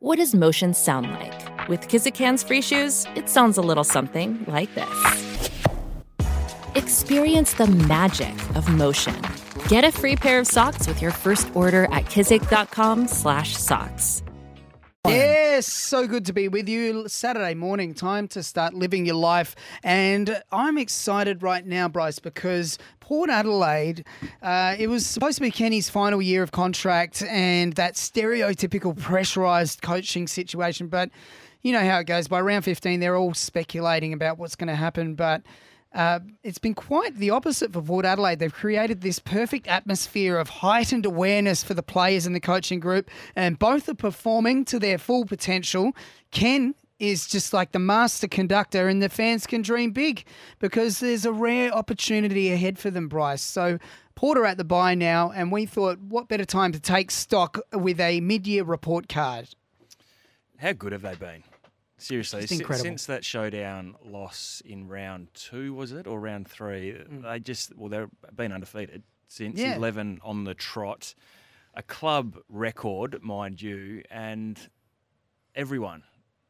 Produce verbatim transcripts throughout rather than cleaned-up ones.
What does motion sound like? With Kizik Hands Free Shoes, it sounds a little something like this. Experience the magic of motion. Get a free pair of socks with your first order at kizik.com slash socks. Yes, so good to be with you. Saturday morning, time to start living your life. And I'm excited right now, Bryce, because Port Adelaide, uh, it was supposed to be Kenny's final year of contract and that stereotypical pressurised coaching situation. But you know how it goes. By round fifteen, they're all speculating about what's going to happen. But Uh, it's been quite the opposite for Port Adelaide. They've created this perfect atmosphere of heightened awareness for the players and the coaching group, and both are performing to their full potential. Ken is just like the master conductor, and the fans can dream big because there's a rare opportunity ahead for them, Bryce. So Port are at the bye now, and we thought what better time to take stock with a mid-year report card. How good have they been? Seriously, since, since that showdown loss in round two, was it, or round three, mm. they just, well, they've been undefeated since yeah. eleven on the trot, a club record, mind you, and everyone,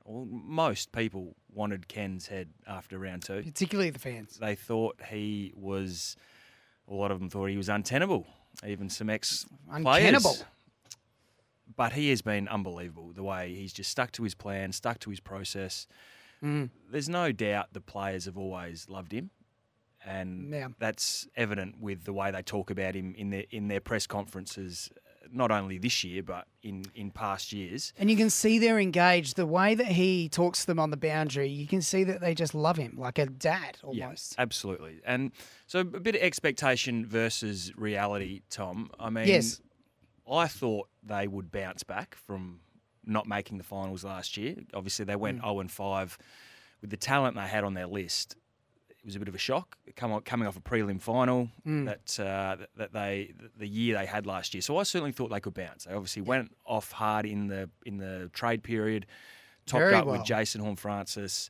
well, most people wanted Ken's head after round two. Particularly the fans. They thought he was, a lot of them thought he was untenable, even some ex-players. Untenable. But he has been unbelievable, the way he's just stuck to his plan, stuck to his process. Mm. There's no doubt the players have always loved him, and yeah. that's evident with the way they talk about him in their in their press conferences, not only this year but in, in past years. And you can see they're engaged. The way that he talks to them on the boundary, you can see that they just love him, like a dad almost. Yeah, absolutely. And so a bit of expectation versus reality, Tom. I mean, yes. I thought they would bounce back from not making the finals last year. Obviously, they went oh and five. With the talent they had on their list, it was a bit of a shock. Come on, coming off a prelim final mm. that uh, that they the year they had last year. So I certainly thought they could bounce. They obviously yeah. went off hard in the in the trade period, topped Very up well. with Jason Horne-Francis,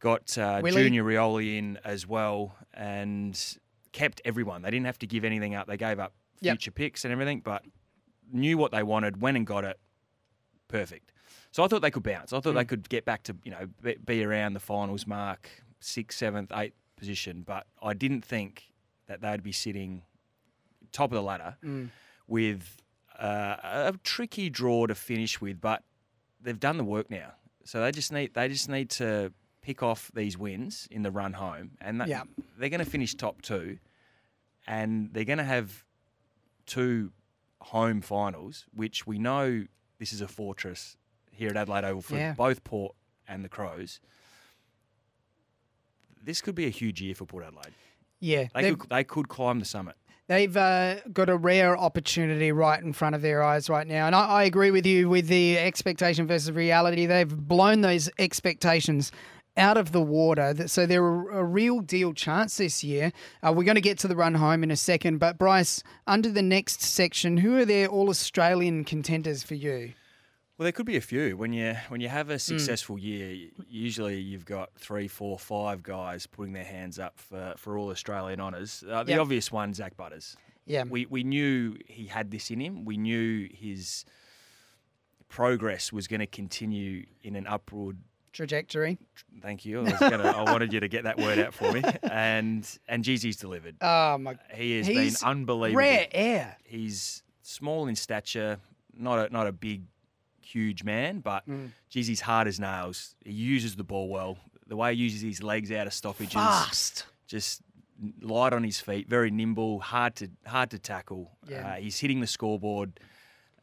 got uh, Junior Rioli in as well, and kept everyone. They didn't have to give anything up. They gave up future yep. picks and everything, but knew what they wanted, went and got it, perfect. So I thought they could bounce. I thought mm. they could get back to, you know, be, be around the finals mark, sixth, seventh, eighth position. But I didn't think that they'd be sitting top of the ladder mm. with uh, a tricky draw to finish with. But they've done the work now, so they just need they just need to pick off these wins in the run home, and that, yeah. they're going to finish top two, and they're going to have two home finals, which we know this is a fortress here at Adelaide Oval for yeah. both Port and the Crows. This could be a huge year for Port Adelaide. Yeah. They could, they could climb the summit. They've uh, got a rare opportunity right in front of their eyes right now. And I, I agree with you with the expectation versus reality. They've blown those expectations out of the water. So they're a real deal chance this year. Uh, we're going to get to the run home in a second. But, Bryce, under the next section, who are their all-Australian contenders for you? Well, there could be a few. When you when you have a successful mm. year, usually you've got three, four, five guys putting their hands up for, for all-Australian honours. Uh, the yep. obvious one, Zach Butters. Yeah, we We knew he had this in him. We knew his progress was going to continue in an upward trajectory. Thank you. I, was gonna, I wanted you to get that word out for me. And and Gizi's delivered. Oh my! He has he's been unbelievable. Rare air. He's small in stature, not a, not a big, huge man, but mm. Gizi's hard as nails. He uses the ball well. The way he uses his legs out of stoppages, fast, just light on his feet, very nimble, hard to hard to tackle. Yeah. Uh, he's hitting the scoreboard,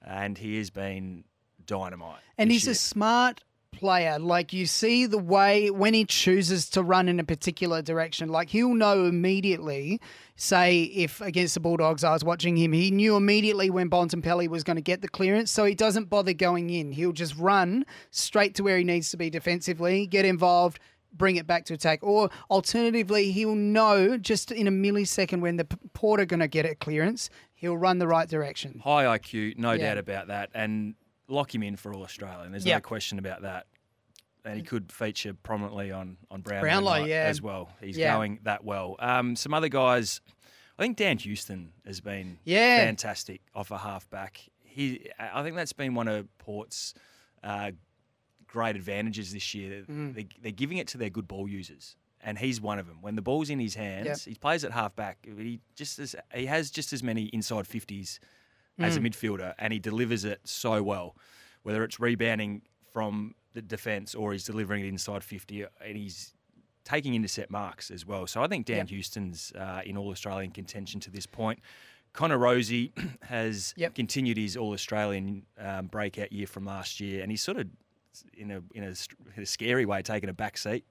and he has been dynamite. And he's year. a smart player. Like, you see the way when he chooses to run in a particular direction, like he'll know immediately. Say if against the Bulldogs, I was watching him, he knew immediately when Bontempelli was going to get the clearance, so he doesn't bother going in. He'll just run straight to where he needs to be defensively, get involved, bring it back to attack. Or alternatively, he'll know just in a millisecond when the Port are going to get a clearance, he'll run the right direction. High I Q, no yeah. doubt about that. And lock him in for all Australian. There's yep. no question about that. And he could feature prominently on, on Brownlow, Brownlow yeah. as well. He's yeah. going that well. Um, some other guys, I think Dan Houston has been yeah. fantastic off a halfback. He, I think that's been one of Port's uh, great advantages this year. Mm. They, they're giving it to their good ball users, and he's one of them. When the ball's in his hands, yep. he plays at halfback. He just as, he has just as many inside fifties mm. as a midfielder, and he delivers it so well. Whether it's rebounding from the defence or he's delivering it inside fifty, and he's taking intercept marks as well. So I think Dan yep. Houston's uh, in All-Australian contention to this point. Connor Rosey has yep. continued his All-Australian um, breakout year from last year, and he's sort of, in a in a, in a scary way, taken a back seat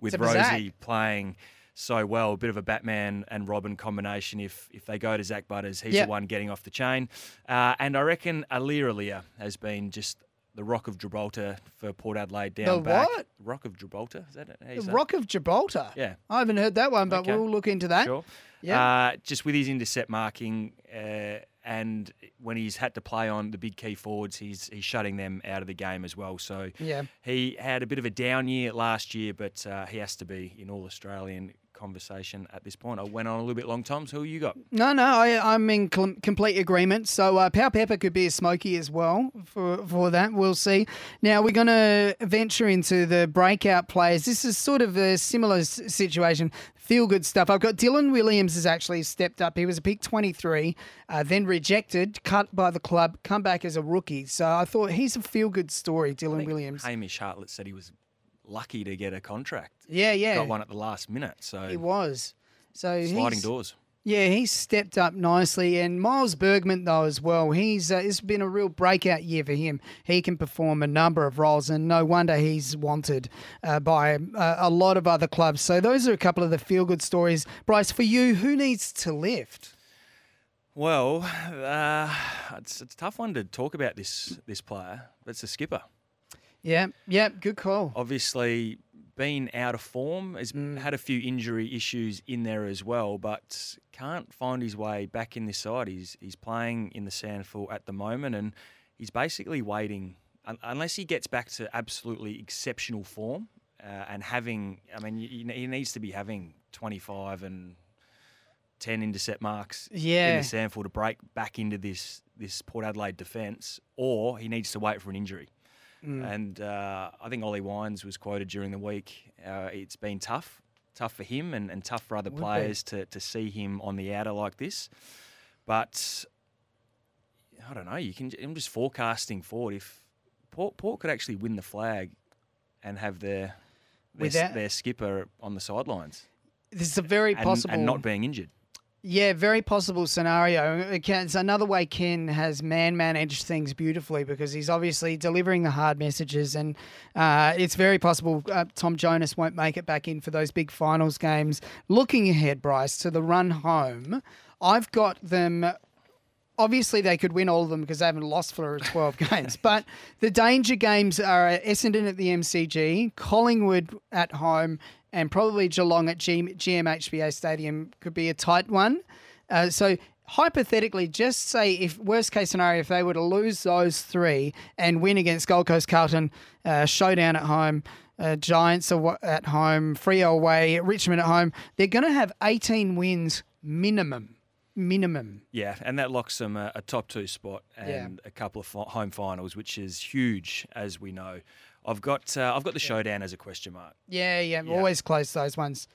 with Except Rosey playing so well. A bit of a Batman and Robin combination. If if they go to Zach Butters, he's yep. the one getting off the chain. Uh, and I reckon Aliir Aliir has been just the Rock of Gibraltar for Port Adelaide down the back. What? Rock of Gibraltar? Is that it? How you the say? Rock of Gibraltar? Yeah. I haven't heard that one, but okay. we'll look into that. Sure. Yeah. Uh, just with his intercept marking uh, and when he's had to play on the big key forwards, he's he's shutting them out of the game as well. So yeah. he had a bit of a down year last year, but uh, he has to be in All-Australian conversation at this point. I went on a little bit long, Tom. So who you got? No, no, I, I'm in com- complete agreement. So uh, Pow Pepper could be a smoky as well for, for that. We'll see. Now we're going to venture into the breakout players. This is sort of a similar s- situation. Feel good stuff. I've got Dylan Williams has actually stepped up. He was a pick twenty-three, uh, then rejected, cut by the club, come back as a rookie. So I thought he's a feel good story, Dylan Williams. Hamish Hartlett said he was lucky to get a contract. Yeah, yeah. Got one at the last minute. So he was. So sliding doors. Yeah, he's stepped up nicely. And Miles Bergman, though, as well. He's uh, it's been a real breakout year for him. He can perform a number of roles, and no wonder he's wanted uh, by uh, a lot of other clubs. So those are a couple of the feel-good stories. Bryce, for you, who needs to lift? Well, uh, it's, it's a tough one to talk about this, this player. It's the skipper. Yeah, yeah, good call. Obviously been out of form, has mm. had a few injury issues in there as well, but can't find his way back in this side. He's he's playing in the Sandville at the moment, and he's basically waiting, un- unless he gets back to absolutely exceptional form uh, and having, I mean, he, he needs to be having twenty-five and ten intercept marks yeah. in the Sandville to break back into this, this Port Adelaide defence, or he needs to wait for an injury. Mm. And uh, I think Ollie Wines was quoted during the week. Uh, it's been tough, tough for him and, and tough for other Would players to, to see him on the outer like this. But I don't know. You can. I'm just forecasting forward. If Port, Port could actually win the flag and have their their, Without, their skipper on the sidelines, this is a very and, possible and not being injured. Yeah, very possible scenario. It's another way Ken has man-managed things beautifully, because he's obviously delivering the hard messages, and uh, it's very possible uh, Tom Jonas won't make it back in for those big finals games. Looking ahead, Bryce, to the run home, I've got them... Obviously, they could win all of them because they haven't lost for twelve games. But the danger games are Essendon at the M C G, Collingwood at home, and probably Geelong at G- G M H B A Stadium could be a tight one. Uh, so hypothetically, just say if worst case scenario, if they were to lose those three and win against Gold Coast, Carlton, uh, showdown at home, uh, Giants at home, Freo away, Richmond at home, they're going to have eighteen wins minimum. Minimum. Yeah, and that locks them a, a top two spot and yeah. a couple of fi- home finals, which is huge, as we know. I've got uh, I've got the yeah. showdown as a question mark. Yeah, yeah, yeah. Always close those ones.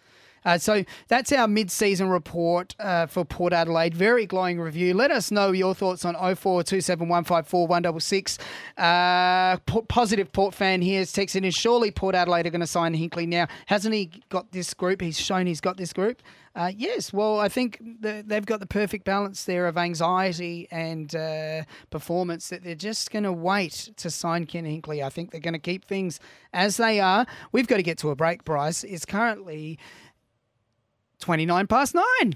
Uh, so that's our mid-season report uh, for Port Adelaide. Very glowing review. Let us know your thoughts on oh four two seven one five four one six six. Uh, po- positive Port fan here is texting in. Surely Port Adelaide are going to sign Hinkley now. Hasn't he got this group? He's shown he's got this group. Uh, yes, well, I think the, they've got the perfect balance there of anxiety and uh, performance that they're just going to wait to sign Ken Hinkley. I think they're going to keep things as they are. We've got to get to a break, Bryce. It's currently twenty-nine past nine.